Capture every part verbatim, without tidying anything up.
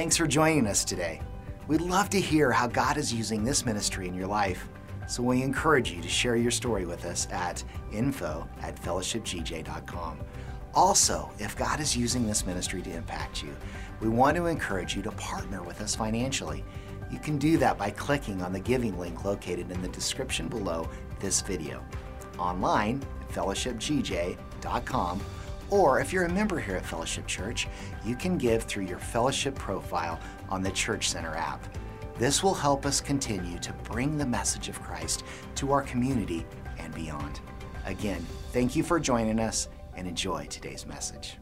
Thanks for joining us today. We'd love to hear how God is using this ministry in your life, so we encourage you to share your story with us at info at fellowship g j dot com. Also, if God is using this ministry to impact you, we want to encourage you to partner with us financially. You can do that by clicking on the giving link located in the description below this video, online at fellowship g j dot com, or if you're a member here at Fellowship Church, you can give through your Fellowship profile on the Church Center app. This will help us continue to bring the message of Christ to our community and beyond. Again, thank you for joining us and enjoy today's message.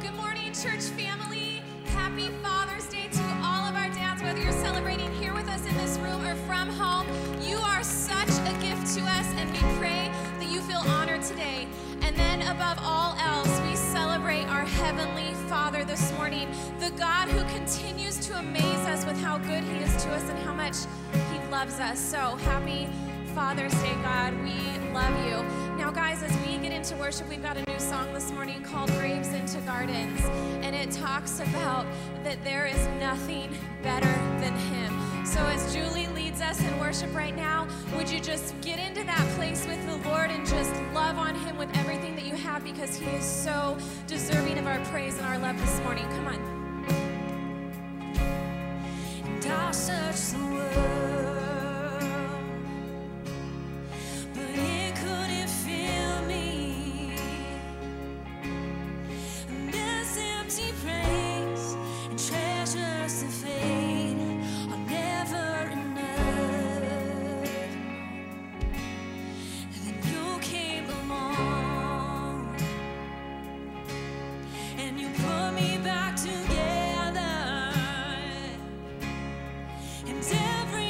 Good morning, church family. Happy Father's Day to all of our dads, whether you're celebrating here with us in this room or from home. You are such a gift to us, and we pray that you feel honored today. And then above all else, we celebrate our Heavenly Father this morning, the God who continues to amaze us with how good He is to us and how much He loves us. So happy Father's Day, God. We love you. Now, guys, as we get into worship, we've got a new song this morning called Graves Into Gardens, and it talks about that there is nothing better than Him. So as Julie leads us in worship right now, would you just get into that place with the Lord and just love on Him with everything that you have, because He is so deserving of our praise and our love this morning. Come on. And I'll search the world. Every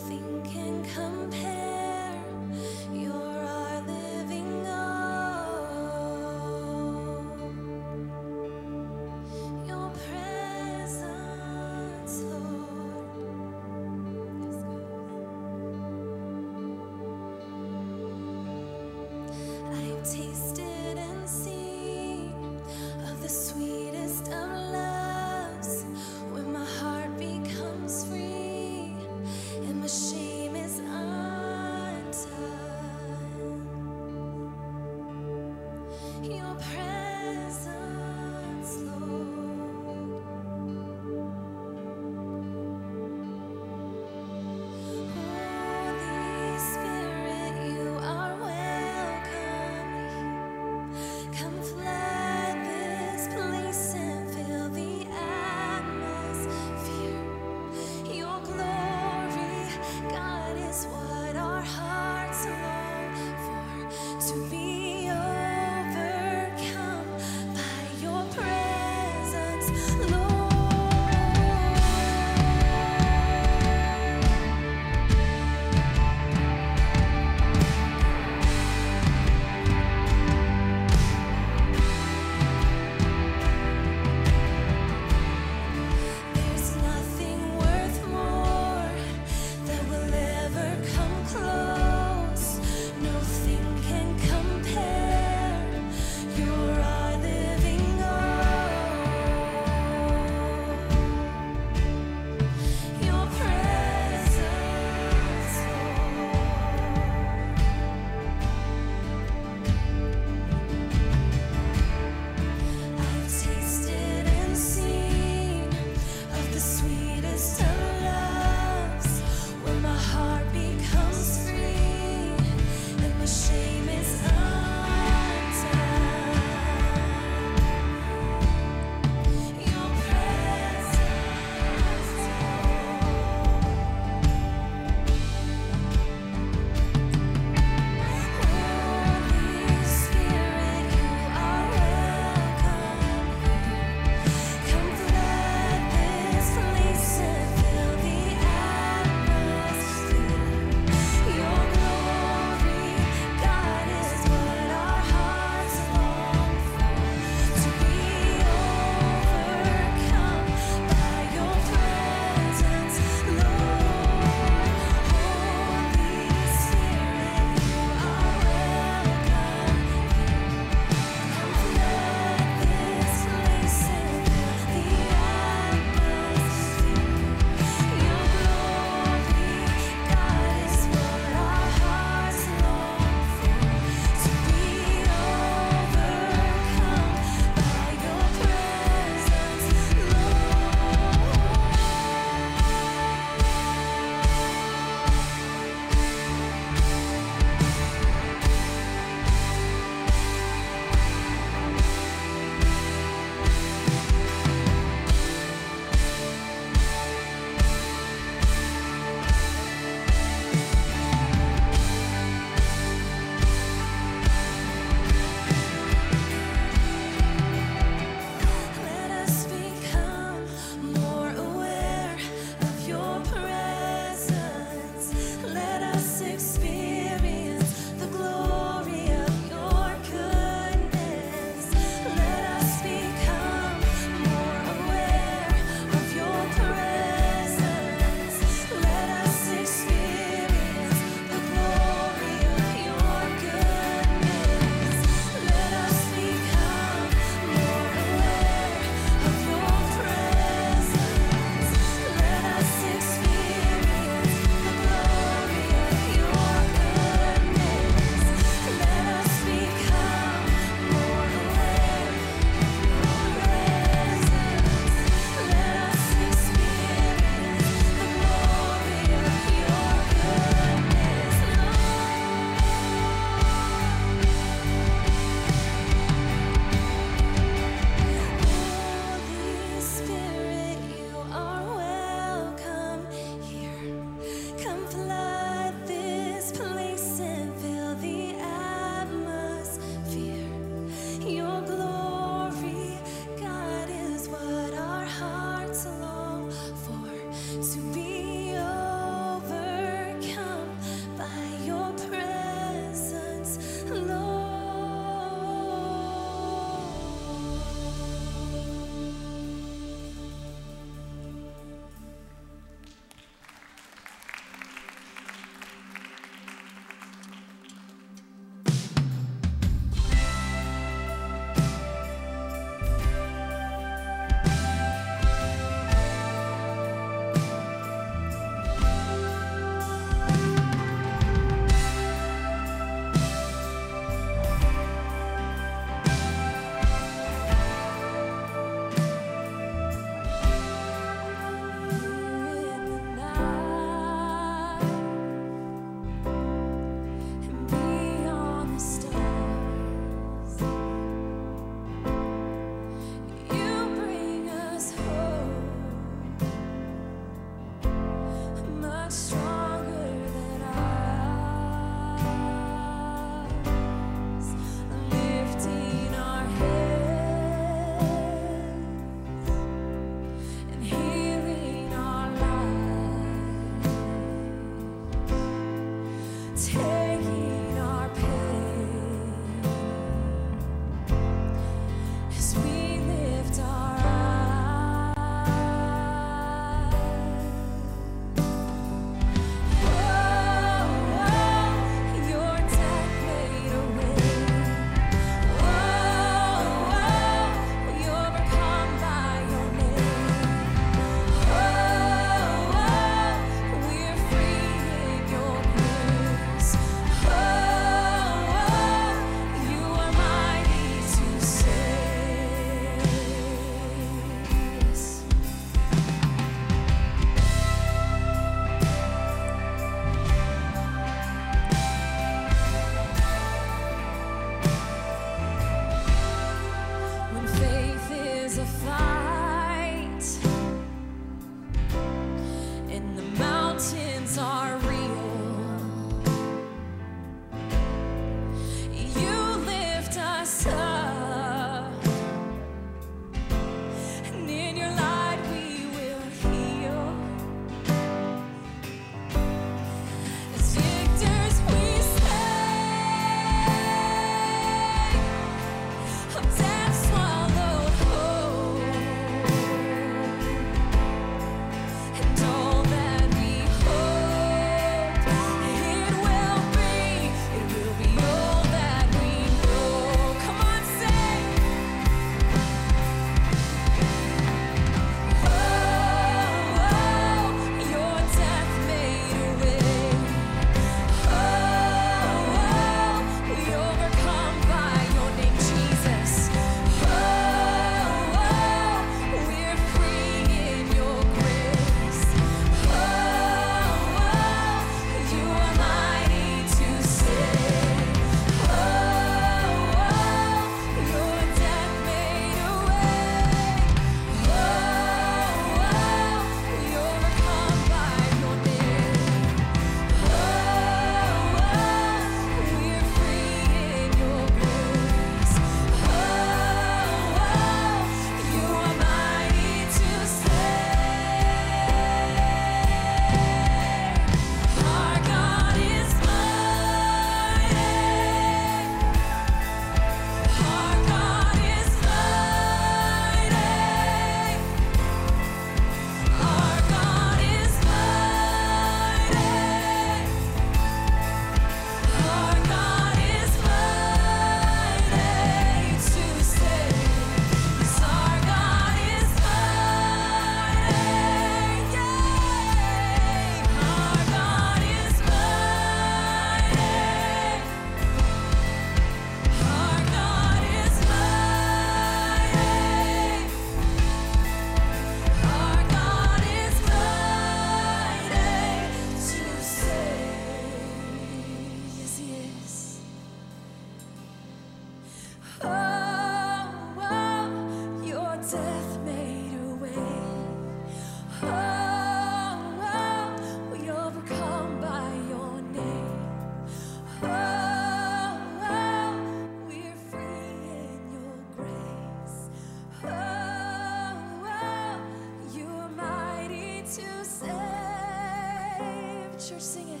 church, sing it.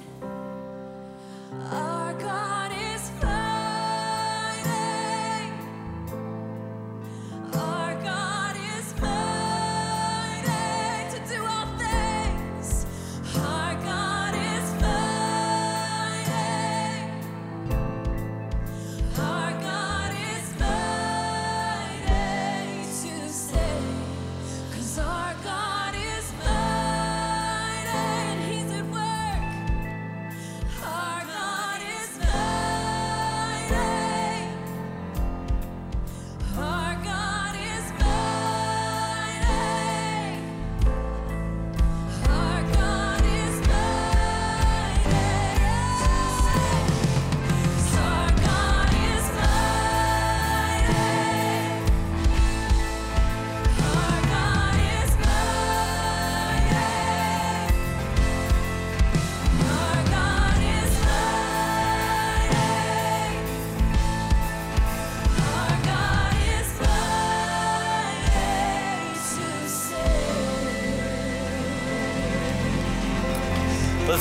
Our God is faithful.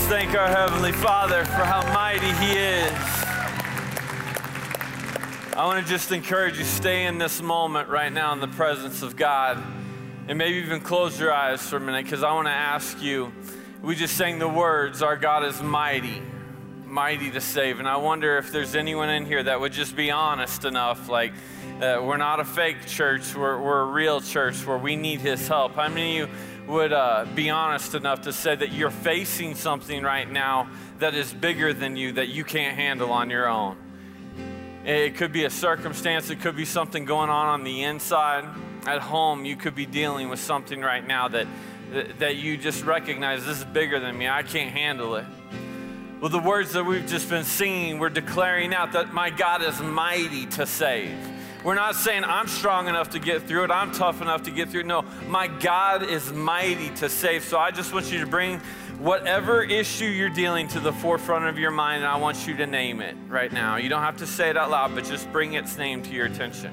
Thank our Heavenly Father for how mighty He is. I want to just encourage you, stay in this moment right now in the presence of God, and maybe even close your eyes for a minute, because I want to ask you, we just sang the words, our God is mighty, mighty to save, and I wonder if there's anyone in here that would just be honest enough, like, uh, we're not a fake church, we're, we're a real church where we need His help. How many of you would uh, be honest enough to say that you're facing something right now that is bigger than you, that you can't handle on your own? It could be a circumstance, it could be something going on on the inside. At home, you could be dealing with something right now that, that you just recognize, this is bigger than me, I can't handle it. Well, the words that we've just been singing, we're declaring out that my God is mighty to save. We're not saying I'm strong enough to get through it, I'm tough enough to get through it. No, my God is mighty to save. So I just want you to bring whatever issue you're dealing to the forefront of your mind, and I want you to name it right now. You don't have to say it out loud, but just bring its name to your attention.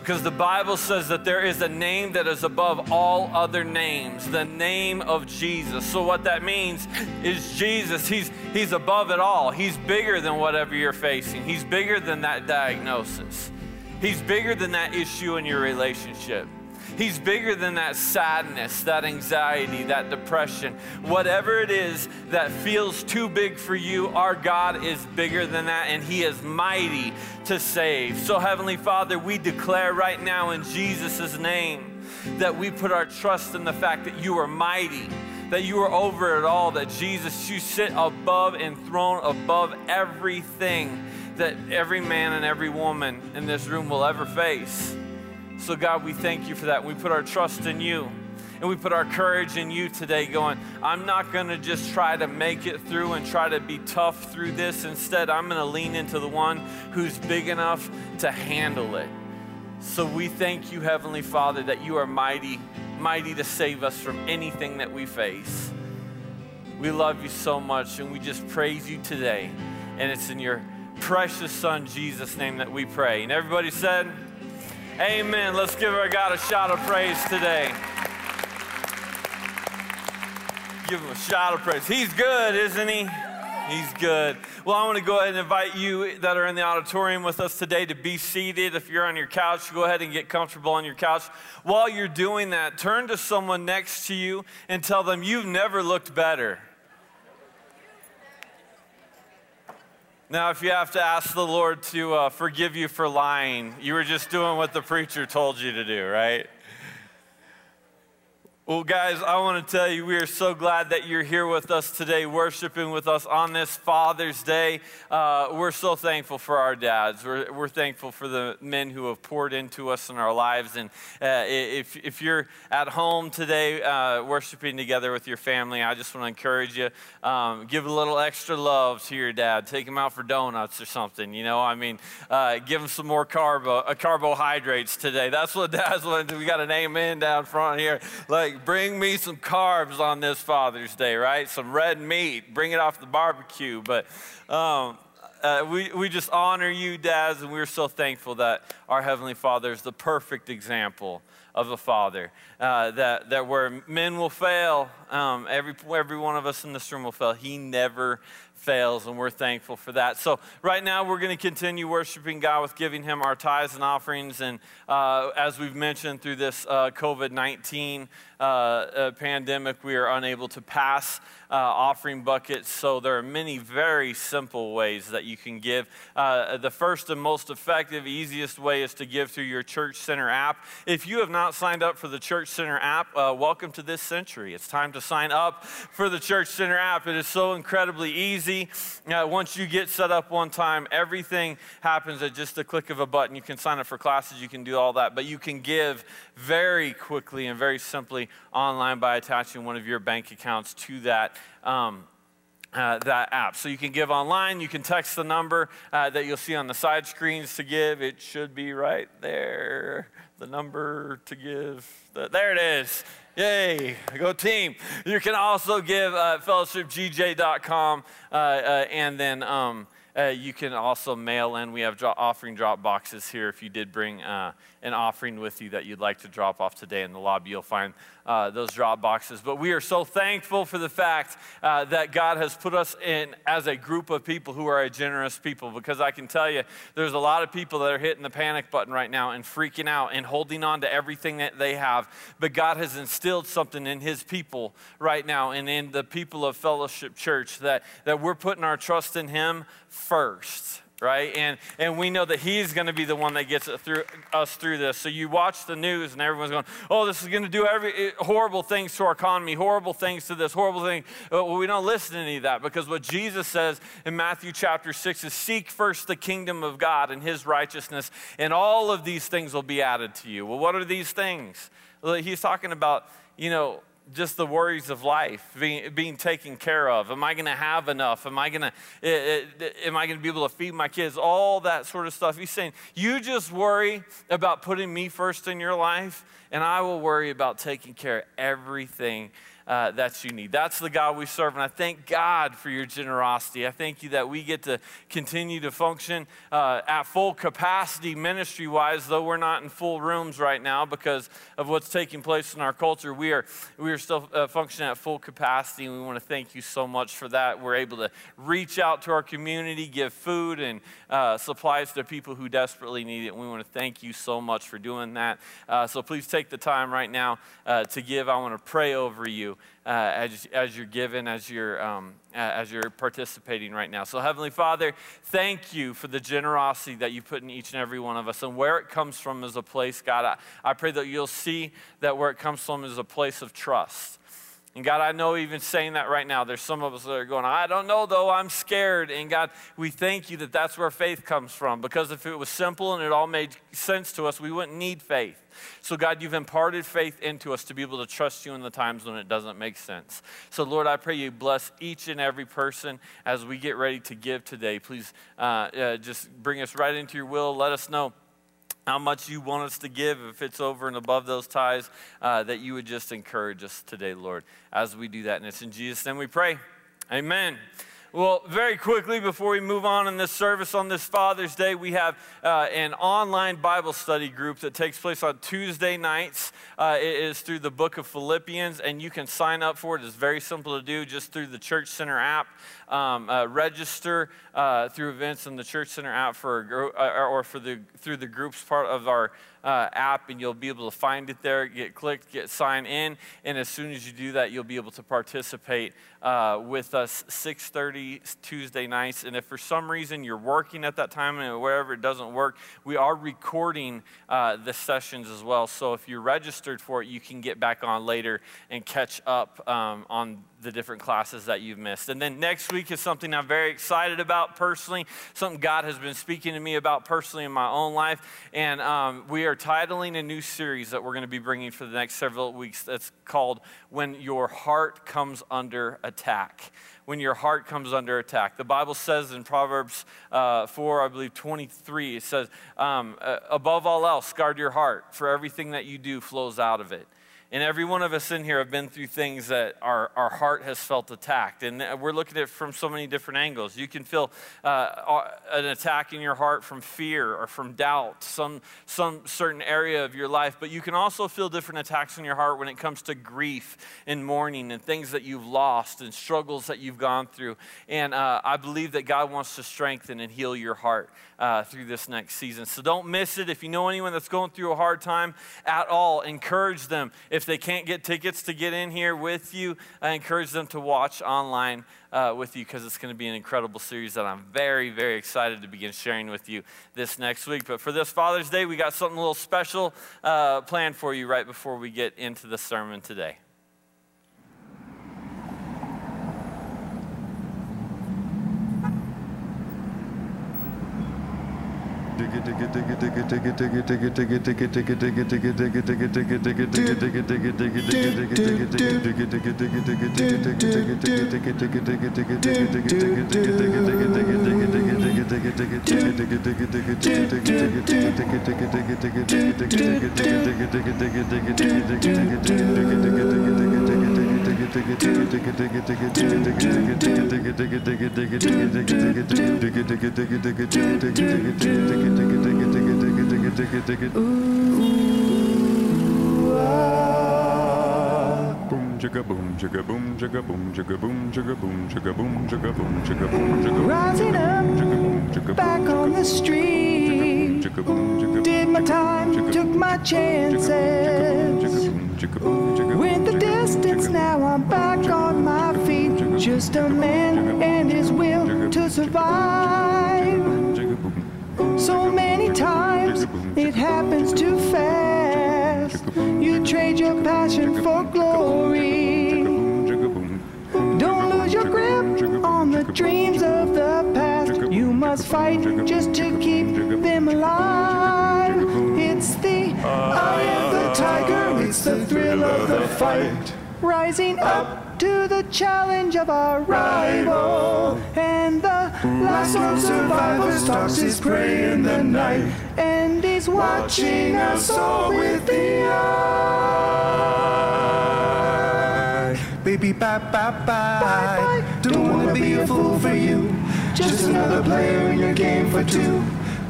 Because the Bible says that there is a name that is above all other names, the name of Jesus. So what that means is Jesus, he's, he's above it all. He's bigger than whatever you're facing. He's bigger than that diagnosis. He's bigger than that issue in your relationship. He's bigger than that sadness, that anxiety, that depression. Whatever it is that feels too big for you, our God is bigger than that, and He is mighty to save. So Heavenly Father, we declare right now in Jesus' name that we put our trust in the fact that You are mighty, that You are over it all, that Jesus, You sit above and enthroned above everything that every man and every woman in this room will ever face. So God, we thank You for that. We put our trust in You, and we put our courage in You today, going, I'm not gonna just try to make it through and try to be tough through this. Instead, I'm gonna lean into the one who's big enough to handle it. So we thank You, Heavenly Father, that You are mighty, mighty to save us from anything that we face. We love You so much, and we just praise You today. And it's in Your precious Son, Jesus' name, that we pray. And everybody said, amen. Let's give our God a shout of praise today. Give Him a shout of praise. He's good, isn't He? He's good. Well, I want to go ahead and invite you that are in the auditorium with us today to be seated. If you're on your couch, go ahead and get comfortable on your couch. While you're doing that, turn to someone next to you and tell them, you've never looked better. Now, if you have to ask the Lord to uh, forgive you for lying, you were just doing what the preacher told you to do, right? Well, guys, I want to tell you, we are so glad that you're here with us today, worshiping with us on this Father's Day. Uh, we're so thankful for our dads. We're, we're thankful for the men who have poured into us in our lives. And uh, if, if you're at home today uh, worshiping together with your family, I just want to encourage you, um, give a little extra love to your dad. Take him out for donuts or something, you know? I mean, uh, give him some more carbo, uh, carbohydrates today. That's what dads want to do. We got an amen down front here. Like, bring me some carbs on this Father's Day, right? Some red meat. Bring it off the barbecue. But um, uh, we, we just honor you, dads, and we're so thankful that our Heavenly Father is the perfect example of a father, uh, that, that where men will fail, um, every, every one of us in this room will fail. He never fails, and we're thankful for that. So right now, we're going to continue worshiping God with giving him our tithes and offerings, and uh, as we've mentioned through this uh, COVID nineteen uh, uh, pandemic, we are unable to pass uh, offering buckets, so there are many very simple ways that you can give. Uh, the first and most effective, easiest way is to give through your Church Center app. If you have not signed up for the Church Center app, uh, welcome to this century. It's time to sign up for the Church Center app. It is so incredibly easy. Uh, once you get set up one time, everything happens at just the click of a button. You can sign up for classes, you can do all that, but you can give very quickly and very simply online by attaching one of your bank accounts to that um, Uh, that app. So you can give online. You can text the number uh, that you'll see on the side screens to give. It should be right there. The number to give. The, there it is. Yay. Go team. You can also give at fellowship g j dot com uh, uh, and then um, uh, you can also mail in. We have drop, offering drop boxes here if you did bring uh, an offering with you that you'd like to drop off today. In the lobby, you'll find Uh, those drop boxes. But we are so thankful for the fact uh, that God has put us in as a group of people who are a generous people, because I can tell you there's a lot of people that are hitting the panic button right now and freaking out and holding on to everything that they have. But God has instilled something in his people right now and in the people of Fellowship Church that, that we're putting our trust in him first. Right? And and we know that he's going to be the one that gets it through, us through this. So you watch the news and everyone's going, oh, this is going to do every horrible things to our economy, horrible things to this, horrible thing. Well, we don't listen to any of that, because what Jesus says in Matthew chapter six is seek first the kingdom of God and his righteousness, and all of these things will be added to you. Well, what are these things? Well, he's talking about, you know, just the worries of life, being, being taken care of. Am I going to have enough? Am I going to am I going to be able to feed my kids? All that sort of stuff. He's saying, you just worry about putting me first in your life, and I will worry about taking care of everything Uh, that you need. That's the God we serve, and I thank God for your generosity. I thank you that we get to continue to function uh, at full capacity ministry-wise, though we're not in full rooms right now because of what's taking place in our culture. We are we are still uh, functioning at full capacity, and we want to thank you so much for that. We're able to reach out to our community, give food and uh, supplies to people who desperately need it, and we want to thank you so much for doing that. Uh, so please take the time right now uh, to give. I want to pray over you Uh, as, as you're giving, as you're, um, as you're participating right now. So Heavenly Father, thank you for the generosity that you put in each and every one of us, and where it comes from is a place, God, I, I pray that you'll see that where it comes from is a place of trust. And God, I know even saying that right now, there's some of us that are going, I don't know though, I'm scared. And God, we thank you that that's where faith comes from, because if it was simple and it all made sense to us, we wouldn't need faith. So God, you've imparted faith into us to be able to trust you in the times when it doesn't make sense. So Lord, I pray you bless each and every person as we get ready to give today. Please uh, uh, just bring us right into your will. Let us know how much you want us to give, if it's over and above those tithes, uh, that you would just encourage us today, Lord, as we do that. And it's in Jesus' name we pray. Amen. Well, very quickly, before we move on in this service on this Father's Day, we have uh, an online Bible study group that takes place on Tuesday nights. Uh, it is through the book of Philippians, and you can sign up for it. It's very simple to do, just through the Church Center app. Um, uh, register uh, through events in the Church Center app for uh, or for the through the groups part of our Uh, app, and you'll be able to find it there, get clicked, get signed in, and as soon as you do that, you'll be able to participate uh, with us six thirty Tuesday nights. And if for some reason you're working at that time and wherever it doesn't work, we are recording uh, the sessions as well. So if you're registered for it, you can get back on later and catch up um, on the different classes that you've missed. And then next week is something I'm very excited about personally, something God has been speaking to me about personally in my own life. And um, we are titling a new series that we're going to be bringing for the next several weeks that's called When Your Heart Comes Under Attack. When your heart comes under attack. The Bible says in Proverbs uh, four, I believe twenty-three, it says, um, above all else, guard your heart, for everything that you do flows out of it. And every one of us in here have been through things that our, our heart has felt attacked. And we're looking at it from so many different angles. You can feel uh, an attack in your heart from fear or from doubt, some, some certain area of your life. But you can also feel different attacks in your heart when it comes to grief and mourning and things that you've lost and struggles that you've gone through. And uh, I believe that God wants to strengthen and heal your heart uh, through this next season. So don't miss it. If you know anyone that's going through a hard time at all, encourage them. If they can't get tickets to get in here with you, I encourage them to watch online uh, with you, because it's going to be an incredible series that I'm very, very excited to begin sharing with you this next week. But for this Father's Day, we got something a little special uh, planned for you right before we get into the sermon today. Ooh, ah. Boom jigga boom jigga boom jigga boom jigga boom jigga boom jigga boom jigga boom jigga boom jigga boom. Rising up, back on the street. Did my time, took my chances. Went the distance, now I'm back on my feet. Just a man and his will to survive. So many times it happens too fast. You trade your passion for glory. Don't lose your grip on the dreams of the past. You must fight just to keep them alive. It's the eye of the tiger, it's the thrill of the fight. Rising up to the challenge of our rival. And the last of survival stalks his prey in the night. And he's watching us all with the eye. Baby, bye-bye-bye. Don't wanna be a fool for you. Just another player in your game for two.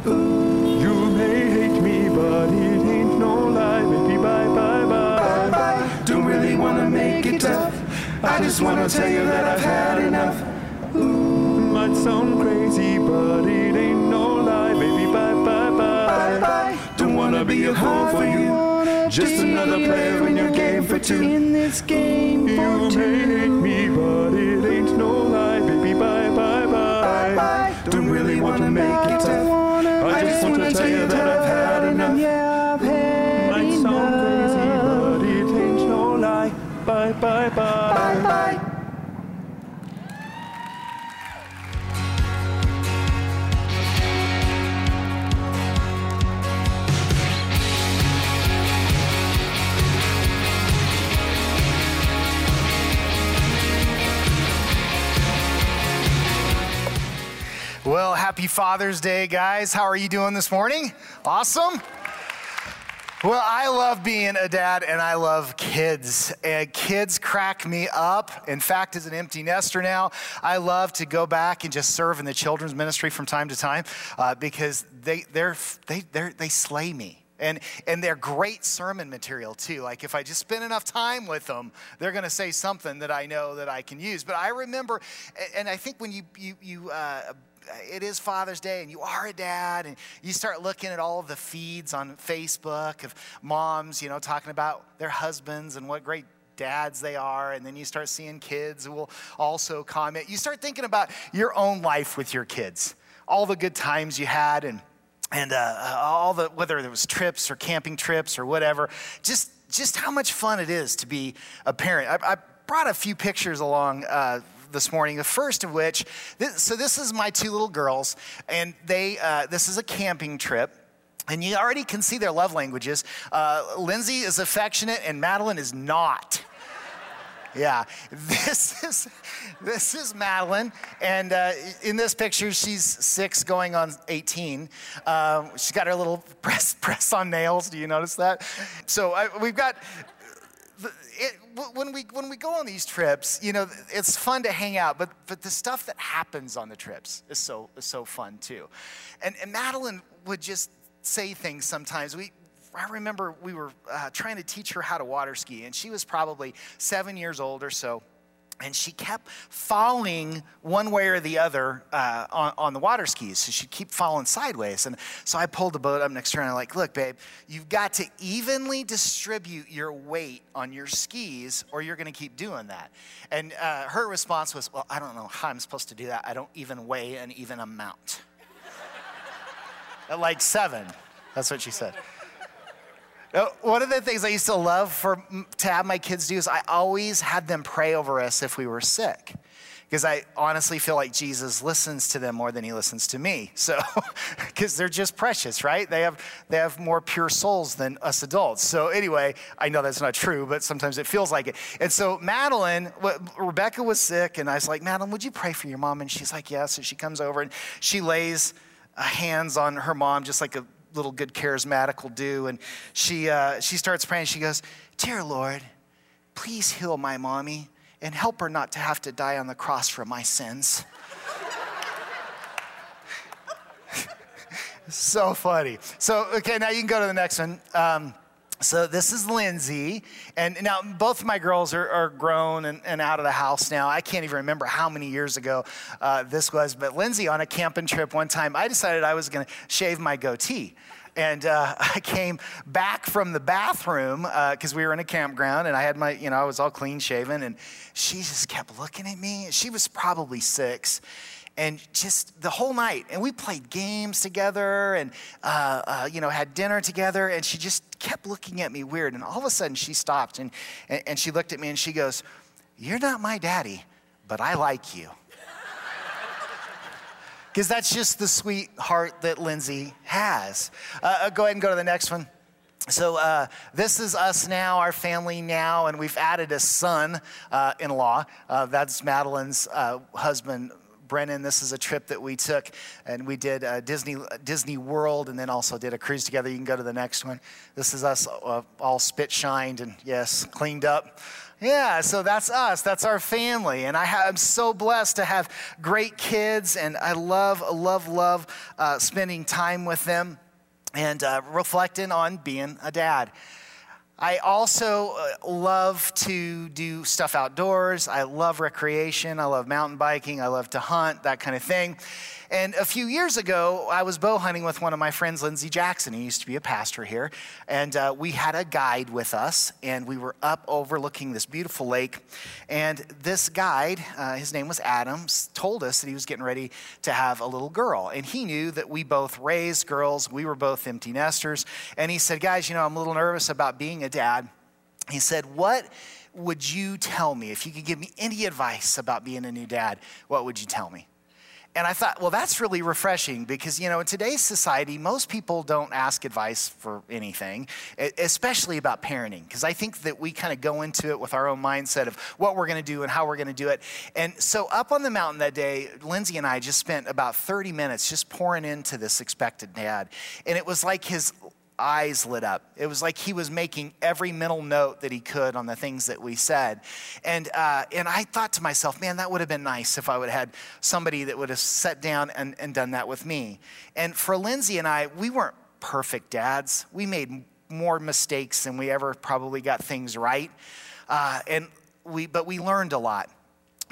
Ooh. You may hate me, but it ain't no lie. Baby, bye-bye-bye. Bye-bye. Don't really wanna make it tough. I just wanna tell you that I've had enough. Ooh, might sound crazy, but it ain't no lie. Baby, bye, bye, bye. Bye, bye. Don't wanna be a fool for you. Just another player in your game for two. In this game, you may hate me, but it ain't no lie. Baby, bye, bye, bye. Bye, bye. Don't really wanna make it tough. I just wanna tell you that I've had enough. Yeah, I've had enough. Might sound crazy, but it ain't no lie. Bye, bye, bye. Bye, bye. Well, happy Father's Day, guys. How are you doing this morning? Awesome. Well, I love being a dad, and I love kids, and kids crack me up. In fact, as an empty nester now, I love to go back and just serve in the children's ministry from time to time uh, because they they're, they they're, they slay me. And and they're great sermon material too. Like if I just spend enough time with them, they're going to say something that I know that I can use. But I remember, and I think when you you you uh, it is Father's Day and you are a dad, and you start looking at all of the feeds on Facebook of moms, you know, talking about their husbands and what great dads they are, and then you start seeing kids who will also comment. You start thinking about your own life with your kids, all the good times you had, and. And uh, all the, whether it was trips or camping trips or whatever, just just how much fun it is to be a parent. I, I brought a few pictures along uh, this morning. The first of which, this, so this is my two little girls, and they uh, this is a camping trip. And you already can see their love languages. Uh, Lindsay is affectionate, and Madeline is not. Yeah, this is this is Madeline, and uh, in this picture, she's six going on eighteen. Uh, she's got her little press press on nails. Do you notice that? So I, we've got the, it, when we when we go on these trips, you know, it's fun to hang out, but but the stuff that happens on the trips is so is so fun too. And and Madeline would just say things sometimes. We I remember we were uh, trying to teach her how to water ski, and she was probably seven years old or so. And she kept falling one way or the other uh, on, on the water skis. So she'd keep falling sideways. And so I pulled the boat up next to her and I'm like, look, babe, you've got to evenly distribute your weight on your skis or you're going to keep doing that. And uh, her response was, well, I don't know how I'm supposed to do that. I don't even weigh an even amount. At like seven, that's what she said. One of the things I used to love for to have my kids do is I always had them pray over us if we were sick, because I honestly feel like Jesus listens to them more than he listens to me. So, because they're just precious, right? They have they have more pure souls than us adults. So anyway, I know that's not true, but sometimes it feels like it. And so Madeline, Rebecca was sick, and I was like, Madeline, would you pray for your mom? And she's like, yeah. So she comes over and she lays hands on her mom, just like a little good charismatic will do. And she uh, she starts praying. She goes, dear Lord, please heal my mommy and help her not to have to die on the cross for my sins. So funny. So, okay, now you can go to the next one. Um, so this is Lindsay. And now both my girls are, are grown and, and out of the house now. I can't even remember how many years ago uh, this was. But Lindsay, on a camping trip one time, I decided I was going to shave my goatee. And uh, I came back from the bathroom because uh, we were in a campground, and I had my, you know, I was all clean shaven. And she just kept looking at me. She was probably six. And just the whole night, and we played games together and, uh, uh, you know, had dinner together, and she just kept looking at me weird. And all of a sudden she stopped, and, and, and she looked at me and she goes, you're not my daddy, but I like you. Because that's just the sweet heart that Lindsay has. Uh, go ahead and go to the next one. So uh, this is us now, our family now, and we've added a son-in-law. Uh, uh, that's Madeline's uh, husband, Brennan. This is a trip that we took, and we did uh, Disney Disney World, and then also did a cruise together. You can go to the next one. This is us uh, all spit shined and, yes, cleaned up. Yeah, so that's us. That's our family. And I ha- I'm so blessed to have great kids, and I love, love, love uh, spending time with them and uh, reflecting on being a dad. I also love to do stuff outdoors. I love recreation. I love mountain biking. I love to hunt, that kind of thing. And a few years ago, I was bow hunting with one of my friends, Lindsey Jackson. He used to be a pastor here. And uh, we had a guide with us, and we were up overlooking this beautiful lake. And this guide, uh, his name was Adams, told us that he was getting ready to have a little girl. And he knew that we both raised girls. We were both empty nesters. And he said, guys, you know, I'm a little nervous about being a dad. He said, what would you tell me? If you could give me any advice about being a new dad, what would you tell me? And I thought, well, that's really refreshing because, you know, in today's society, most people don't ask advice for anything, especially about parenting, because I think that we kind of go into it with our own mindset of what we're going to do and how we're going to do it. And so up on the mountain that day, Lindsay and I just spent about thirty minutes just pouring into this expected dad. And it was like his eyes lit up. It was like he was making every mental note that he could on the things that we said. And uh, and I thought to myself, man, that would have been nice if I would have had somebody that would have sat down and, and done that with me. And for Lindsay and I, we weren't perfect dads. We made more mistakes than we ever probably got things right. Uh, and we, but we learned a lot.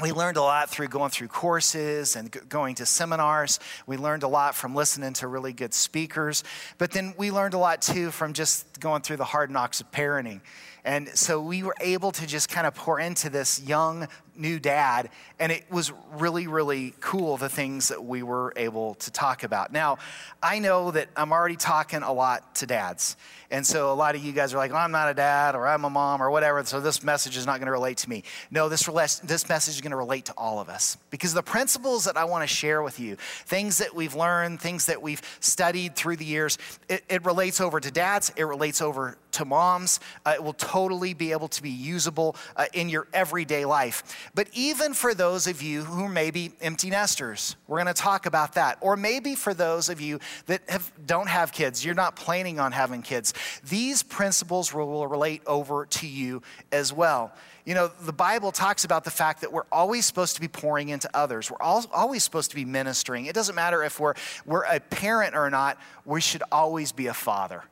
We learned a lot through going through courses and going to seminars. We learned a lot from listening to really good speakers. But then we learned a lot, too, from just going through the hard knocks of parenting. And so we were able to just kind of pour into this young, new dad. And it was really, really cool, the things that we were able to talk about. Now, I know that I'm already talking a lot to dads. And so a lot of you guys are like, well, I'm not a dad, or I'm a mom, or whatever, so this message is not going to relate to me. No, this rel- this message is going to relate to all of us. Because the principles that I want to share with you, things that we've learned, things that we've studied through the years, it, it relates over to dads, it relates over to moms. Uh, it will totally totally be able to be usable uh, in your everyday life. But even for those of you who may be empty nesters, we're gonna talk about that. Or maybe for those of you that have, don't have kids, you're not planning on having kids, these principles will relate over to you as well. You know, the Bible talks about the fact that we're always supposed to be pouring into others. We're all, always supposed to be ministering. It doesn't matter if we're, we're a parent or not, we should always be a father.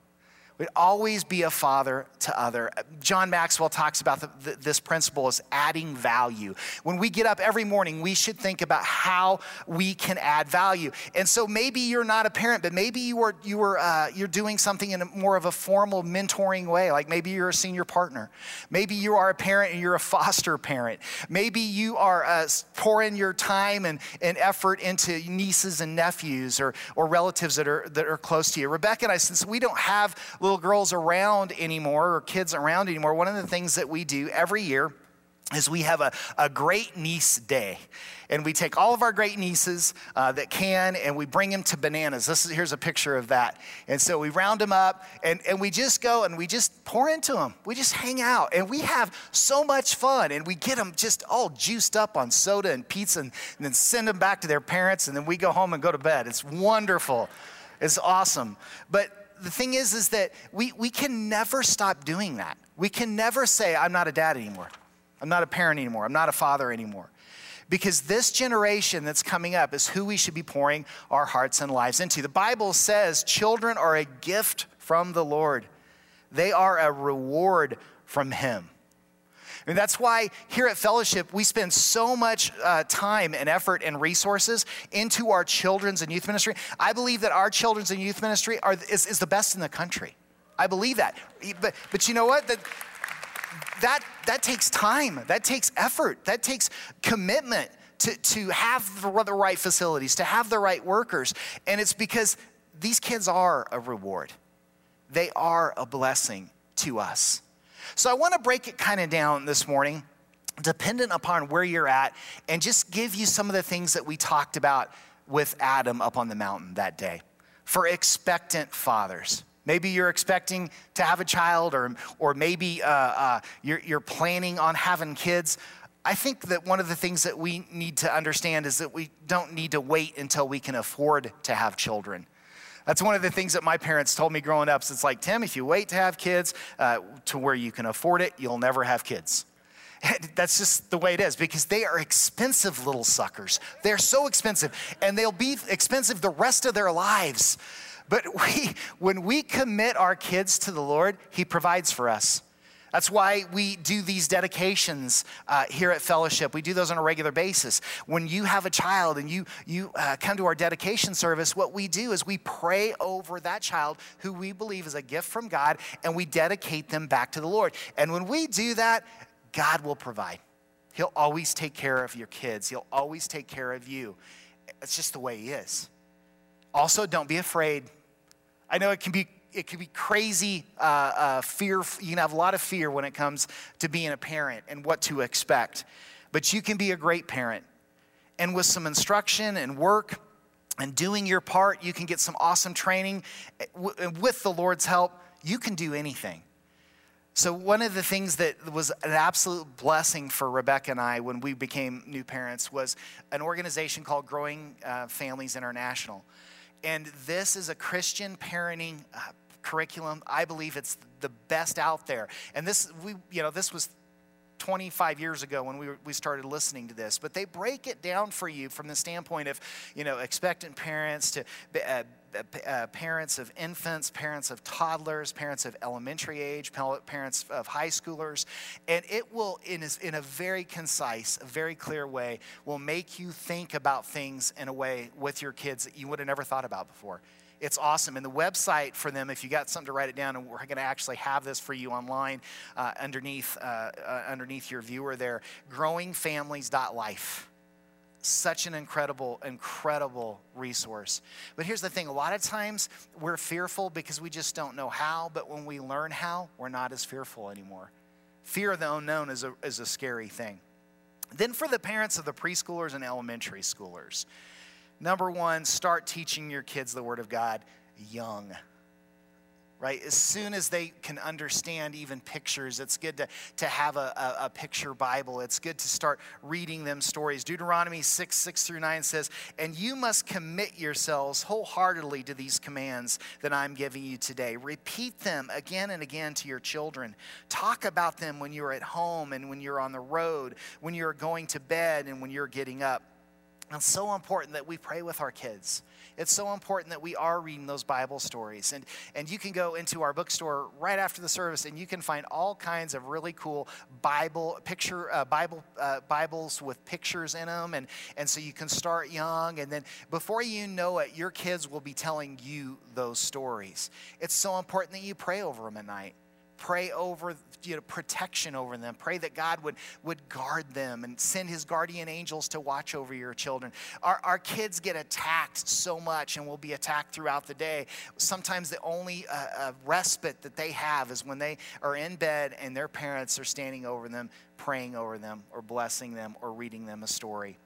We'd always be a father to other. John Maxwell talks about the, the, this principle as adding value. When we get up every morning, we should think about how we can add value. And so maybe you're not a parent, but maybe you are, you are, uh, you're doing something in a more of a formal mentoring way. Like maybe you're a senior partner. Maybe you are a parent and you're a foster parent. Maybe you are uh, pouring your time and, and effort into nieces and nephews or, or relatives that are, that are close to you. Rebecca and I, since we don't have little girls around anymore or kids around anymore, one of the things that we do every year is we have a, a great niece day. And we take all of our great nieces uh, that can, and we bring them to Bananas. This is, here's a picture of that. And so we round them up, and, and we just go and we just pour into them. We just hang out, and we have so much fun. And we get them just all juiced up on soda and pizza, and, and then send them back to their parents, and then we go home and go to bed. It's wonderful. It's awesome. But the thing is, is that we, we can never stop doing that. We can never say, I'm not a dad anymore. I'm not a parent anymore. I'm not a father anymore. Because this generation that's coming up is who we should be pouring our hearts and lives into. The Bible says children are a gift from the Lord. They are a reward from Him. And that's why here at Fellowship, we spend so much uh, time and effort and resources into our children's and youth ministry. I believe that our children's and youth ministry are is, is the best in the country. I believe that. But, but you know what? The, that, that takes time. That takes effort. That takes commitment to, to have the right facilities, to have the right workers. And it's because these kids are a reward. They are a blessing to us. So I want to break it kind of down this morning, dependent upon where you're at, and just give you some of the things that we talked about with Adam up on the mountain that day for expectant fathers. Maybe you're expecting to have a child, or or maybe uh, uh, you're, you're planning on having kids. I think that one of the things that we need to understand is that we don't need to wait until we can afford to have children. That's one of the things that my parents told me growing up. So it's like, Tim, if you wait to have kids uh, to where you can afford it, you'll never have kids. And that's just the way it is, because they are expensive little suckers. They're so expensive, and they'll be expensive the rest of their lives. But we, when we commit our kids to the Lord, He provides for us. That's why we do these dedications uh, here at Fellowship. We do those on a regular basis. When you have a child and you, you uh, come to our dedication service, what we do is we pray over that child who we believe is a gift from God, and we dedicate them back to the Lord. And when we do that, God will provide. He'll always take care of your kids. He'll always take care of you. It's just the way He is. Also, don't be afraid. I know it can be It could be crazy uh, uh, fear. You can have a lot of fear when it comes to being a parent and what to expect. But you can be a great parent. And with some instruction and work and doing your part, you can get some awesome training. With the Lord's help, you can do anything. So one of the things that was an absolute blessing for Rebecca and I when we became new parents was an organization called Growing uh, Families International. And this is a Christian parenting uh, curriculum. I believe it's the best out there. And this, we, you know, this was twenty-five years ago when we were, we started listening to this. But they break it down for you from the standpoint of, you know, expectant parents to uh, uh, parents of infants, parents of toddlers, parents of elementary age, parents of high schoolers, and it will, in in a very concise, very clear way, will make you think about things in a way with your kids that you would have never thought about before. It's awesome. And the website for them, if you got something to write it down, and we're going to actually have this for you online uh, underneath uh, uh, underneath your viewer there, growing families dot life. Such an incredible, incredible resource. But here's the thing. A lot of times we're fearful because we just don't know how. But when we learn how, we're not as fearful anymore. Fear of the unknown is a, is a scary thing. Then for the parents of the preschoolers and elementary schoolers, number one, start teaching your kids the Word of God young. right? As soon as they can understand even pictures, it's good to, to have a, a, a picture Bible. It's good to start reading them stories. Deuteronomy six, six through nine says, "And you must commit yourselves wholeheartedly to these commands that I'm giving you today. Repeat them again and again to your children. Talk about them when you're at home and when you're on the road, when you're going to bed and when you're getting up." And it's so important that we pray with our kids. It's so important that we are reading those Bible stories. And, and you can go into our bookstore right after the service, and you can find all kinds of really cool Bible picture uh, Bible uh, Bibles with pictures in them. And, and so you can start young. And then before you know it, your kids will be telling you those stories. It's so important that you pray over them at night. Pray over, you know, protection over them. Pray that God would, would guard them and send his guardian angels to watch over your children. Our, our kids get attacked so much and will be attacked throughout the day. Sometimes the only uh, uh, respite that they have is when they are in bed and their parents are standing over them, praying over them or blessing them or reading them a story.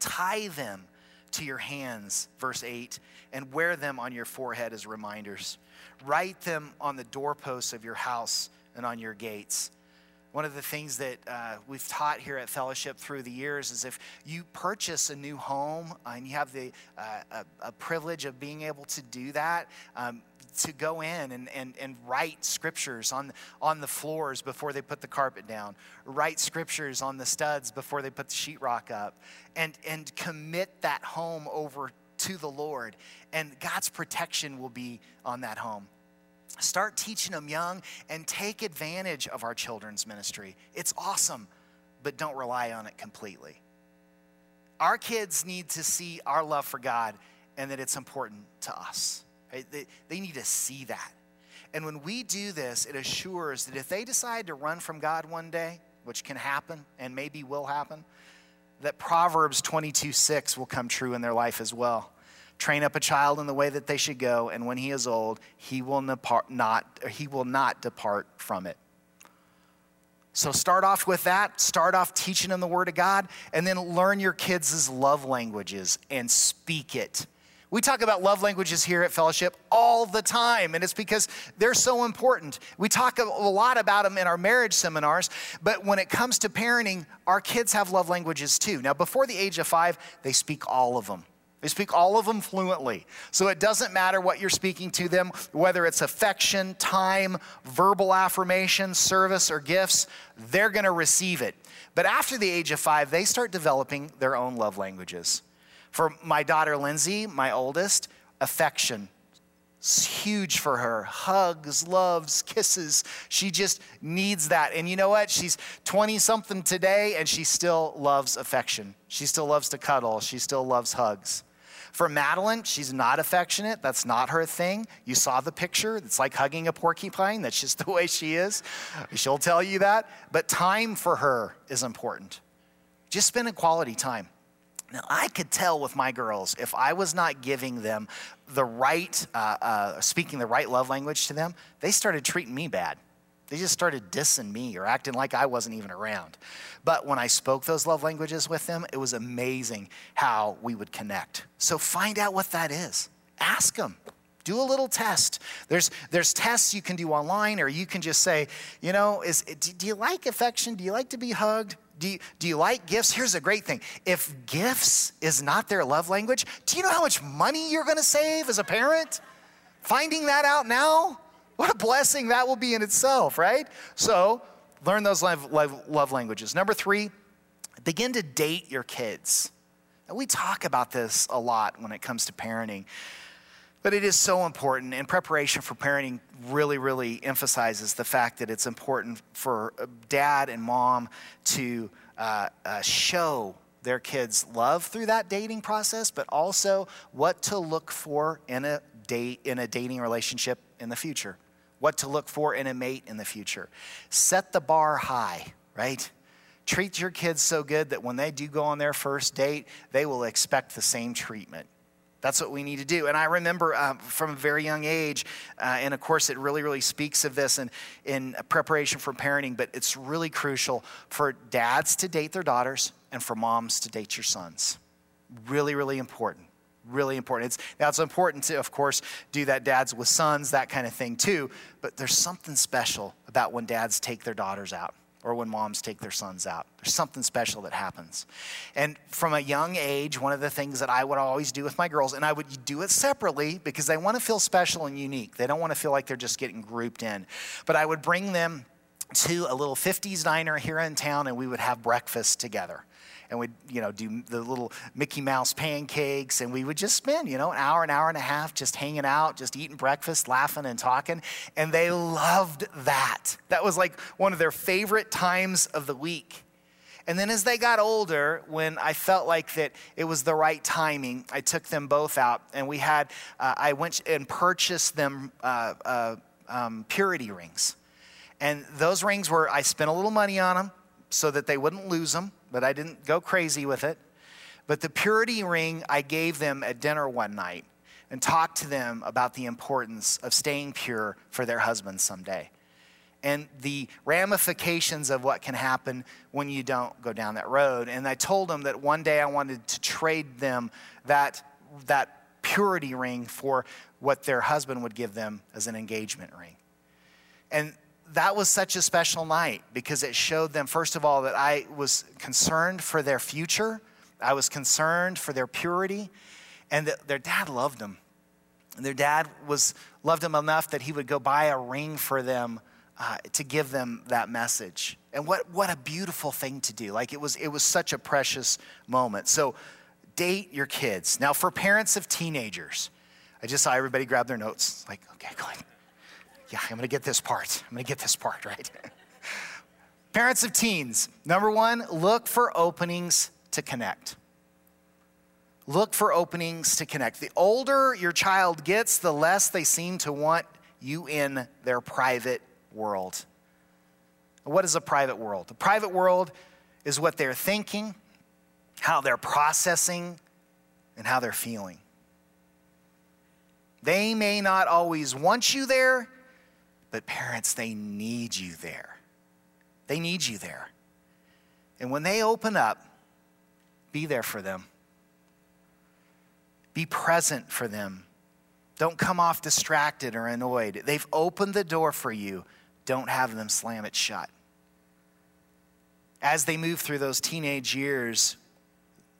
Tie them to your hands, verse eight, and wear them on your forehead as reminders. Write them on the doorposts of your house and on your gates. One of the things that uh, we've taught here at Fellowship through the years is if you purchase a new home and you have the uh, a, a privilege of being able to do that, um, to go in and, and, and write scriptures on, on the floors before they put the carpet down, write scriptures on the studs before they put the sheetrock up, and, and commit that home over to the Lord, and God's protection will be on that home. Start teaching them young and take advantage of our children's ministry. It's awesome, but don't rely on it completely. Our kids need to see our love for God and that it's important to us. Right? They, they need to see that. And when we do this, it assures that if they decide to run from God one day, which can happen and maybe will happen, that Proverbs twenty-two six will come true in their life as well. Train up a child in the way that they should go, and when he is old, he will not, or he will not depart from it. So start off with that. Start off teaching them the Word of God, and then learn your kids' love languages and speak it. We talk about love languages here at Fellowship all the time, and it's because they're so important. We talk a lot about them in our marriage seminars, but when it comes to parenting, our kids have love languages too. Now, before the age of five, they speak all of them. They speak all of them fluently. So it doesn't matter what you're speaking to them, whether it's affection, time, verbal affirmation, service, or gifts, they're going to receive it. But after the age of five, they start developing their own love languages. For my daughter, Lindsay, my oldest, affection. It's huge for her. Hugs, loves, kisses. She just needs that. And you know what? She's twenty-something today, and she still loves affection. She still loves to cuddle. She still loves hugs. For Madeline, she's not affectionate. That's not her thing. You saw the picture. It's like hugging a porcupine. That's just the way she is. She'll tell you that. But time for her is important. Just spending quality time. Now, I could tell with my girls, if I was not giving them the right, uh, uh, speaking the right love language to them, they started treating me bad. They just started dissing me or acting like I wasn't even around. But when I spoke those love languages with them, it was amazing how we would connect. So find out what that is. Ask them. Do a little test. There's there's tests you can do online, or you can just say, you know, is do you like affection? Do you like to be hugged? Do you, do you like gifts? Here's a great thing. If gifts is not their love language, do you know how much money you're going to save as a parent? Finding that out now? What a blessing that will be in itself, right? So learn those love, love, love languages. Number three, begin to date your kids. And we talk about this a lot when it comes to parenting. But it is so important, and preparation for parenting really, really emphasizes the fact that it's important for dad and mom to uh, uh, show their kids love through that dating process, but also what to look for in a date, in a dating relationship in the future, what to look for in a mate in the future. Set the bar high, right? Treat your kids so good that when they do go on their first date, they will expect the same treatment. That's what we need to do. And I remember uh, from a very young age, uh, and of course it really, really speaks of this in, in preparation for parenting, but it's really crucial for dads to date their daughters and for moms to date your sons. Really, really important. really important. It's, now it's important to, of course, do that dads with sons, that kind of thing too, but there's something special about when dads take their daughters out or when moms take their sons out. There's something special that happens. And from a young age, one of the things that I would always do with my girls, and I would do it separately because they want to feel special and unique. They don't want to feel like they're just getting grouped in. But I would bring them to a little fifties diner here in town, and we would have breakfast together. And we'd, you know, do the little Mickey Mouse pancakes, and we would just spend, you know, an hour, an hour and a half just hanging out, just eating breakfast, laughing and talking. And they loved that. That was like one of their favorite times of the week. And then as they got older, when I felt like that it was the right timing, I took them both out, and we had, uh, I went and purchased them uh, uh, um, purity rings. And those rings were, I spent a little money on them so that they wouldn't lose them, but I didn't go crazy with it. But the purity ring I gave them at dinner one night and talked to them about the importance of staying pure for their husbands someday and the ramifications of what can happen when you don't go down that road. And I told them that one day I wanted to trade them that, that purity ring for what their husband would give them as an engagement ring. And that was such a special night because it showed them, first of all, that I was concerned for their future. I was concerned for their purity, and that their dad loved them. And their dad was loved them enough that he would go buy a ring for them uh, to give them that message. And what what a beautiful thing to do. Like it was it was such a precious moment. So date your kids. Now for parents of teenagers, I just saw everybody grab their notes. Like, okay, go ahead. Yeah, I'm gonna get this part. I'm gonna get this part, right? Parents of teens, number one, look for openings to connect. Look for openings to connect. The older your child gets, the less they seem to want you in their private world. What is a private world? The private world is what they're thinking, how they're processing, and how they're feeling. They may not always want you there, but parents, they need you there. They need you there. And when they open up, be there for them. Be present for them. Don't come off distracted or annoyed. They've opened the door for you. Don't have them slam it shut. As they move through those teenage years,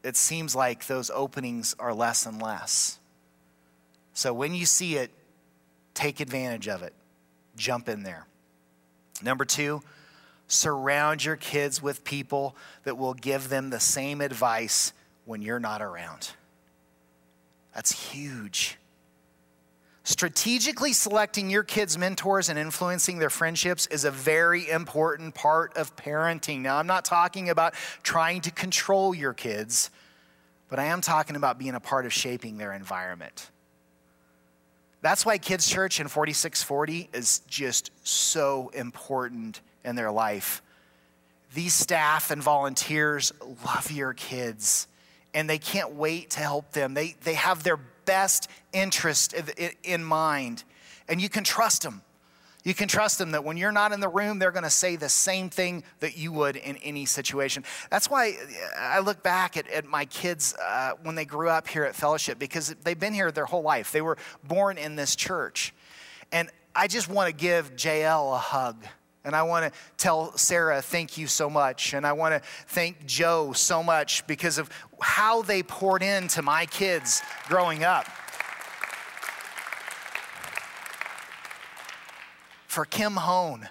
it seems like those openings are less and less. So when you see it, take advantage of it. Jump in there. Number two, surround your kids with people that will give them the same advice when you're not around. That's huge. Strategically selecting your kids' mentors and influencing their friendships is a very important part of parenting. Now, I'm not talking about trying to control your kids, but I am talking about being a part of shaping their environment. That's why Kids Church and forty-six forty is just so important in their life. These staff and volunteers love your kids, and they can't wait to help them. They, they have their best interest in mind, and you can trust them. You can trust them that when you're not in the room, they're going to say the same thing that you would in any situation. That's why I look back at, at my kids uh, when they grew up here at Fellowship, because they've been here their whole life. They were born in this church. And I just want to give J L a hug. And I want to tell Sarah, thank you so much. And I want to thank Joe so much because of how they poured into my kids growing up. For Kim Hone,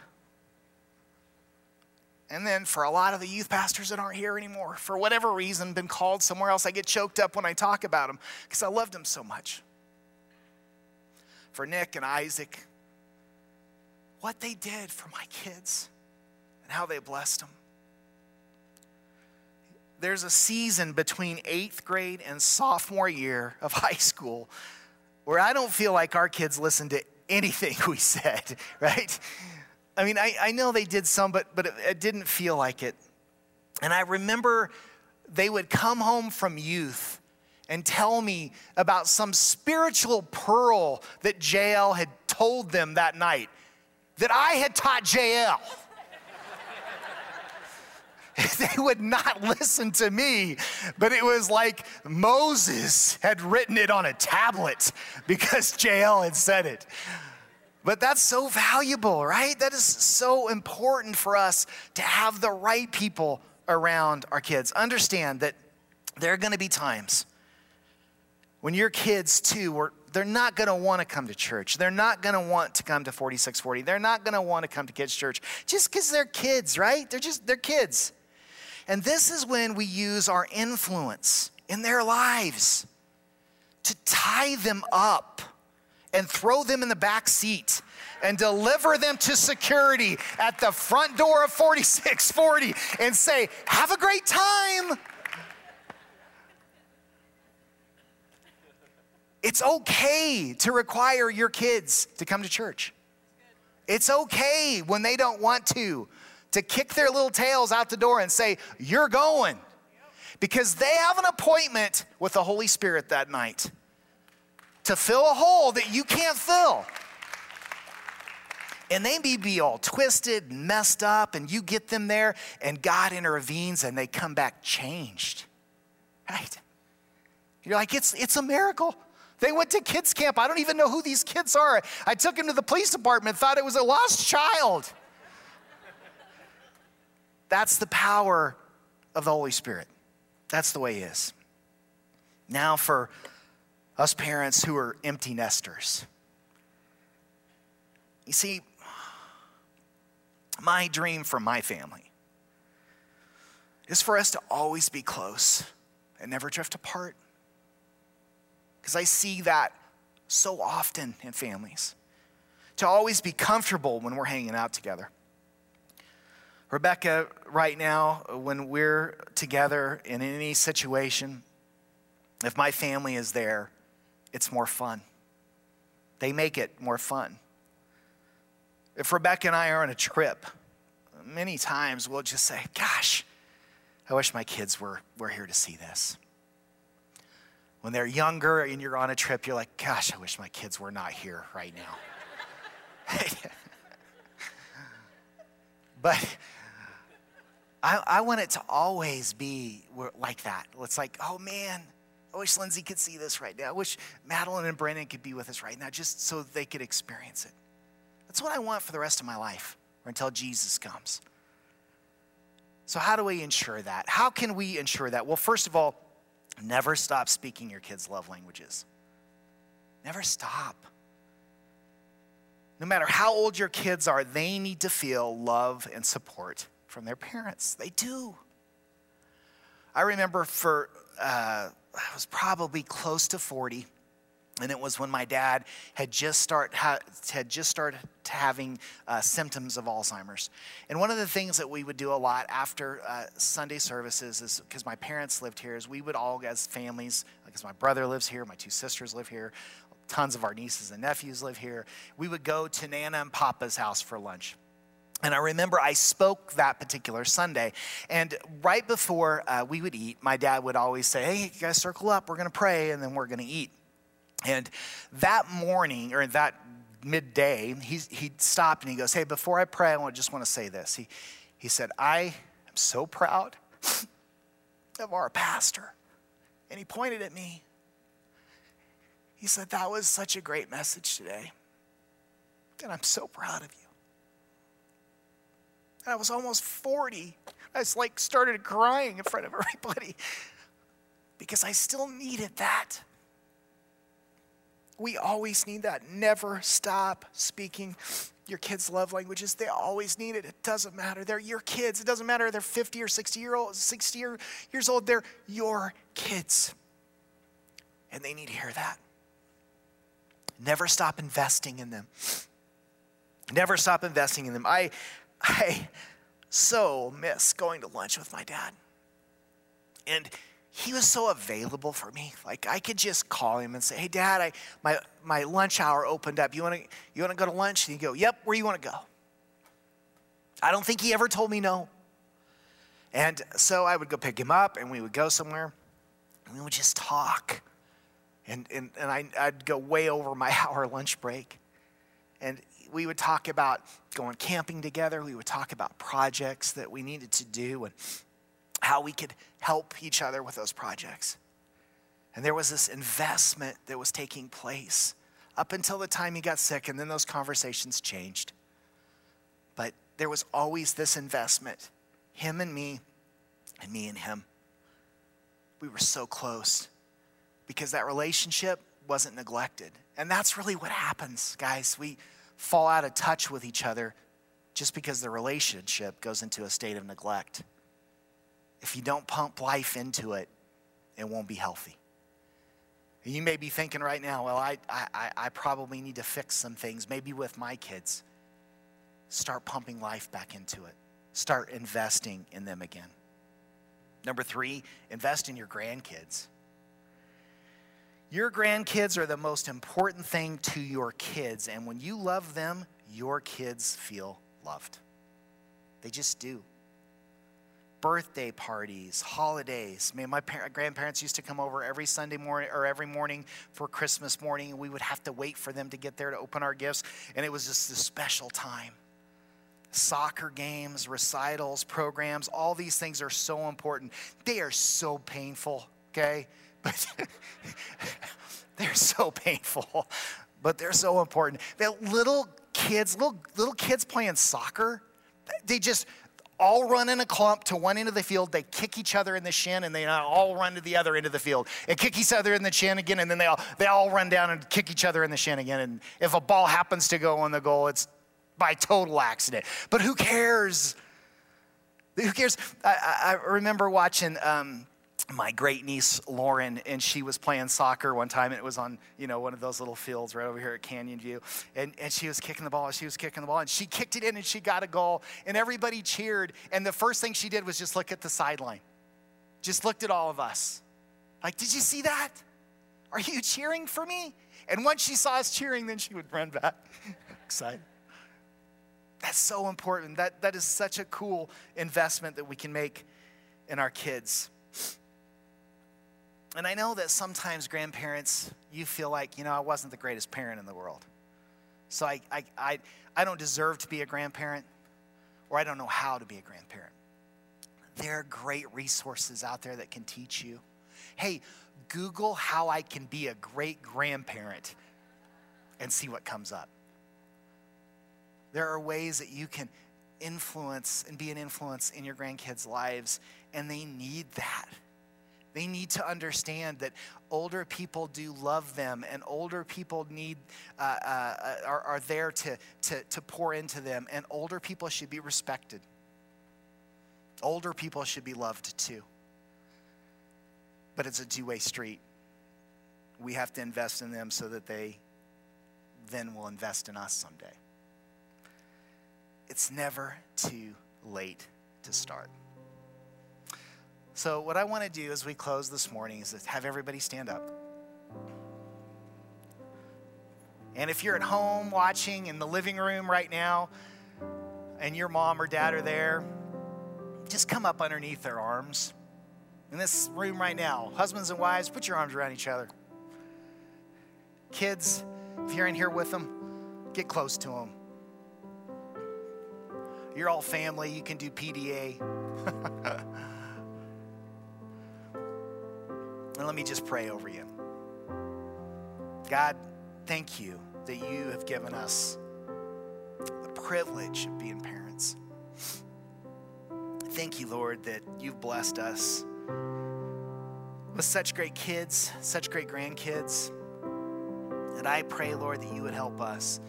and then for a lot of the youth pastors that aren't here anymore, for whatever reason, been called somewhere else. I get choked up when I talk about them because I loved them so much. For Nick and Isaac, what they did for my kids and how they blessed them. There's a season between eighth grade and sophomore year of high school where I don't feel like our kids listen to anything we said, right? I mean, I, I know they did some, but but it, it didn't feel like it. And I remember they would come home from youth and tell me about some spiritual pearl that J L had told them that night that I had taught J L. They would not listen to me, but it was like Moses had written it on a tablet because J L had said it. But that's so valuable, right? That is so important for us to have the right people around our kids. Understand that there are going to be times when your kids too are, they're not going to want to come to church. They're not going to want to come to forty-six forty. They're not going to want to come to kids' church just because they're kids, right? They're just, they're kids. And this is when we use our influence in their lives to tie them up and throw them in the back seat and deliver them to security at the front door of forty-six forty and say, have a great time. It's okay to require your kids to come to church. It's okay when they don't want to, to kick their little tails out the door and say, you're going. Because they have an appointment with the Holy Spirit that night to fill a hole that you can't fill. And they may be all twisted, messed up, and you get them there, and God intervenes, and they come back changed, right? You're like, it's it's a miracle. They went to kids camp. I don't even know who these kids are. I took them to the police department, thought it was a lost child. That's the power of the Holy Spirit. That's the way He is. Now for us parents who are empty nesters. You see, my dream for my family is for us to always be close and never drift apart. Because I see that so often in families. To always be comfortable when we're hanging out together. Rebecca, right now, when we're together in any situation, if my family is there, it's more fun. They make it more fun. If Rebecca and I are on a trip, many times we'll just say, gosh, I wish my kids were, were here to see this. When they're younger and you're on a trip, you're like, gosh, I wish my kids were not here right now. But I, I want it to always be like that. It's like, oh man, I wish Lindsay could see this right now. I wish Madeline and Brennan could be with us right now just so they could experience it. That's what I want for the rest of my life or until Jesus comes. So how do we ensure that? How can we ensure that? Well, first of all, never stop speaking your kids' love languages. Never stop. No matter how old your kids are, they need to feel love and support from their parents. They do. I remember for, uh, I was probably close to forty, and it was when my dad had just, start, had just started having uh, symptoms of Alzheimer's. And one of the things that we would do a lot after uh, Sunday services is, because my parents lived here, is we would all, as families, because my brother lives here, my two sisters live here, tons of our nieces and nephews live here, we would go to Nana and Papa's house for lunch. And I remember I spoke that particular Sunday. And right before uh, we would eat, my dad would always say, hey, you guys circle up, we're going to pray, and then we're going to eat. And that morning, or that midday, he he stopped and he goes, hey, before I pray, I just want to say this. He he said, I am so proud of our pastor. And he pointed at me. He said, that was such a great message today. And I'm so proud of you. And I was almost forty. I just like started crying in front of everybody because I still needed that. We always need that. Never stop speaking your kids' love languages. They always need it. It doesn't matter. They're your kids. It doesn't matter if they're fifty or sixty year old, sixty year, years old. They're your kids. And they need to hear that. Never stop investing in them. Never stop investing in them. I, I so miss going to lunch with my dad. And he was so available for me. Like I could just call him and say, hey dad, I my my lunch hour opened up. You wanna you wanna go to lunch? And he'd go, yep, where you wanna go? I don't think he ever told me no. And so I would go pick him up and we would go somewhere and we would just talk. And and, and I I'd go way over my hour lunch break. And we would talk about going camping together. We would talk about projects that we needed to do and how we could help each other with those projects. And there was this investment that was taking place up until the time he got sick, and then those conversations changed. But there was always this investment, him and me, and me and him. We were so close because that relationship wasn't neglected. And that's really what happens, guys. We fall out of touch with each other just because the relationship goes into a state of neglect. If you don't pump life into it, it won't be healthy. And you may be thinking right now, well, I, I, I probably need to fix some things, maybe with my kids. Start pumping life back into it. Start investing in them again. Number three, invest in your grandkids. Your grandkids are the most important thing to your kids, and when you love them, your kids feel loved. They just do. Birthday parties, holidays. Man, my par- grandparents used to come over every Sunday morning or every morning for Christmas morning, and we would have to wait for them to get there to open our gifts, and it was just this special time. Soccer games, recitals, programs, all these things are so important. They are so painful, okay? But they're so painful, but they're so important. That little kids, little little kids playing soccer, they just all run in a clump to one end of the field. They kick each other in the shin, and they all run to the other end of the field and kick each other in the shin again. And then they all they all run down and kick each other in the shin again. And if a ball happens to go on the goal, it's by total accident. But who cares? Who cares? I, I remember watching um, my great niece Lauren, and she was playing soccer one time, and it was on, you know, one of those little fields right over here at Canyon View, and and she was kicking the ball, and she was kicking the ball, and she kicked it in, and she got a goal, and everybody cheered, and the first thing she did was just look at the sideline, just looked at all of us, like, did you see that? Are you cheering for me? And once she saw us cheering, then she would run back, excited. That's so important. That that is such a cool investment that we can make in our kids. And I know that sometimes grandparents, you feel like, you know, I wasn't the greatest parent in the world. So I, I I I don't deserve to be a grandparent, or I don't know how to be a grandparent. There are great resources out there that can teach you. Hey, Google how I can be a great grandparent and see what comes up. There are ways that you can influence and be an influence in your grandkids' lives, and they need that. They need to understand that older people do love them, and older people need uh, uh, are, are there to, to, to pour into them, and older people should be respected. Older people should be loved too. But it's a two-way street. We have to invest in them so that they then will invest in us someday. It's never too late to start. So what I want to do as we close this morning is have everybody stand up. And if you're at home watching in the living room right now, and your mom or dad are there, just come up underneath their arms. In this room right now, husbands and wives, put your arms around each other. Kids, if you're in here with them, get close to them. You're all family. You can do P D A. And let me just pray over you. God, thank you that you have given us the privilege of being parents. Thank you, Lord, that you've blessed us with such great kids, such great grandkids. And I pray, Lord, that you would help us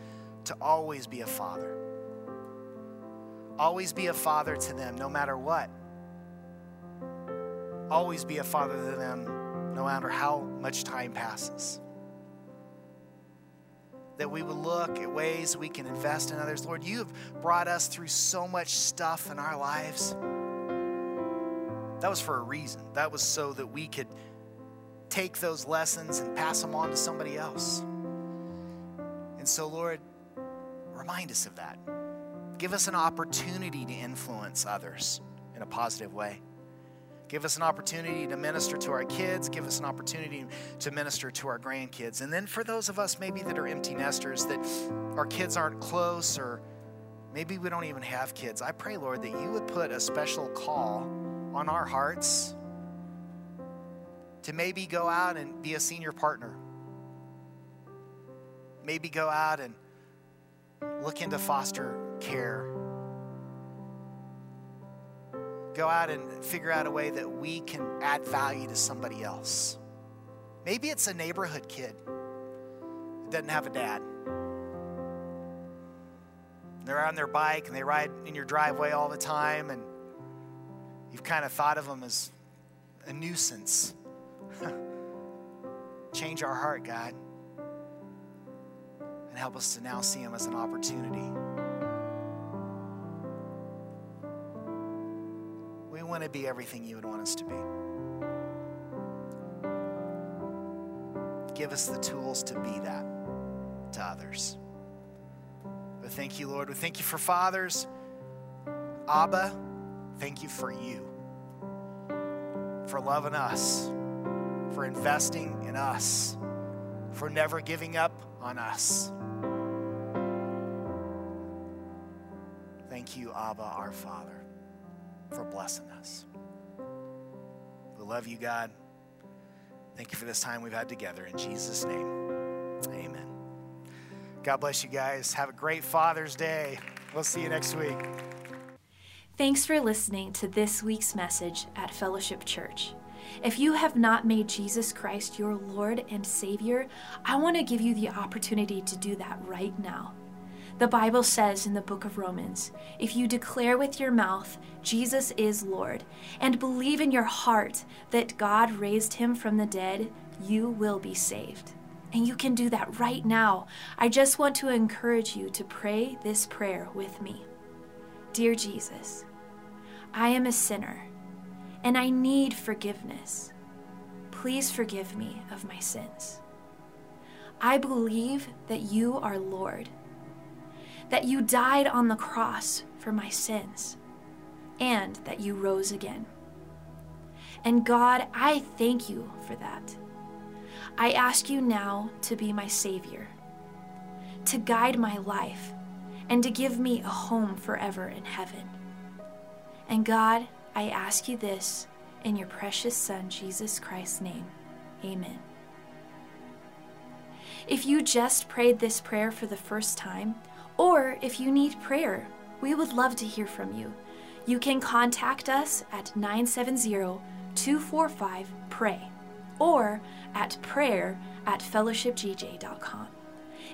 to always be a father. Always be a father to them, no matter what. Always be a father to them, no matter how much time passes. That we would look at ways we can invest in others. Lord, you have brought us through so much stuff in our lives. That was for a reason. That was so that we could take those lessons and pass them on to somebody else. And so, Lord, remind us of that. Give us an opportunity to influence others in a positive way. Give us an opportunity to minister to our kids. Give us an opportunity to minister to our grandkids. And then for those of us maybe that are empty nesters, that our kids aren't close, or maybe we don't even have kids, I pray, Lord, that you would put a special call on our hearts to maybe go out and be a senior partner. Maybe go out and look into foster care. Go out and figure out a way that we can add value to somebody else. Maybe it's a neighborhood kid that doesn't have a dad. They're on their bike and they ride in your driveway all the time, and you've kind of thought of them as a nuisance. Change our heart, God, and help us to now see them as an opportunity. We want to be everything you would want us to be. Give us the tools to be that to others. But thank you, Lord. We thank you for fathers. Abba, thank you for you, for loving us, for investing in us, for never giving up on us. Thank you, Abba, our Father, for blessing us. We love you, God. Thank you for this time we've had together. In Jesus' name, amen. God bless you guys. Have a great Father's Day. We'll see you next week. Thanks for listening to this week's message at Fellowship Church. If you have not made Jesus Christ your Lord and Savior, I want to give you the opportunity to do that right now. The Bible says in the book of Romans, if you declare with your mouth, Jesus is Lord, and believe in your heart that God raised him from the dead, you will be saved. And you can do that right now. I just want to encourage you to pray this prayer with me. Dear Jesus, I am a sinner, and I need forgiveness. Please forgive me of my sins. I believe that you are Lord, that you died on the cross for my sins, and that you rose again. And God, I thank you for that. I ask you now to be my Savior, to guide my life, and to give me a home forever in heaven. And God, I ask you this in your precious Son, Jesus Christ's name. Amen. If you just prayed this prayer for the first time, or if you need prayer, we would love to hear from you. You can contact us at nine seven zero, two four five, P R A Y or at prayer at fellowship g j dot com.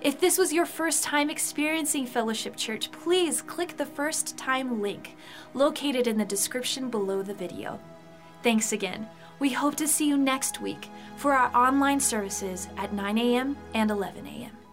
If this was your first time experiencing Fellowship Church, please click the first time link located in the description below the video. Thanks again. We hope to see you next week for our online services at nine a.m. and eleven a.m.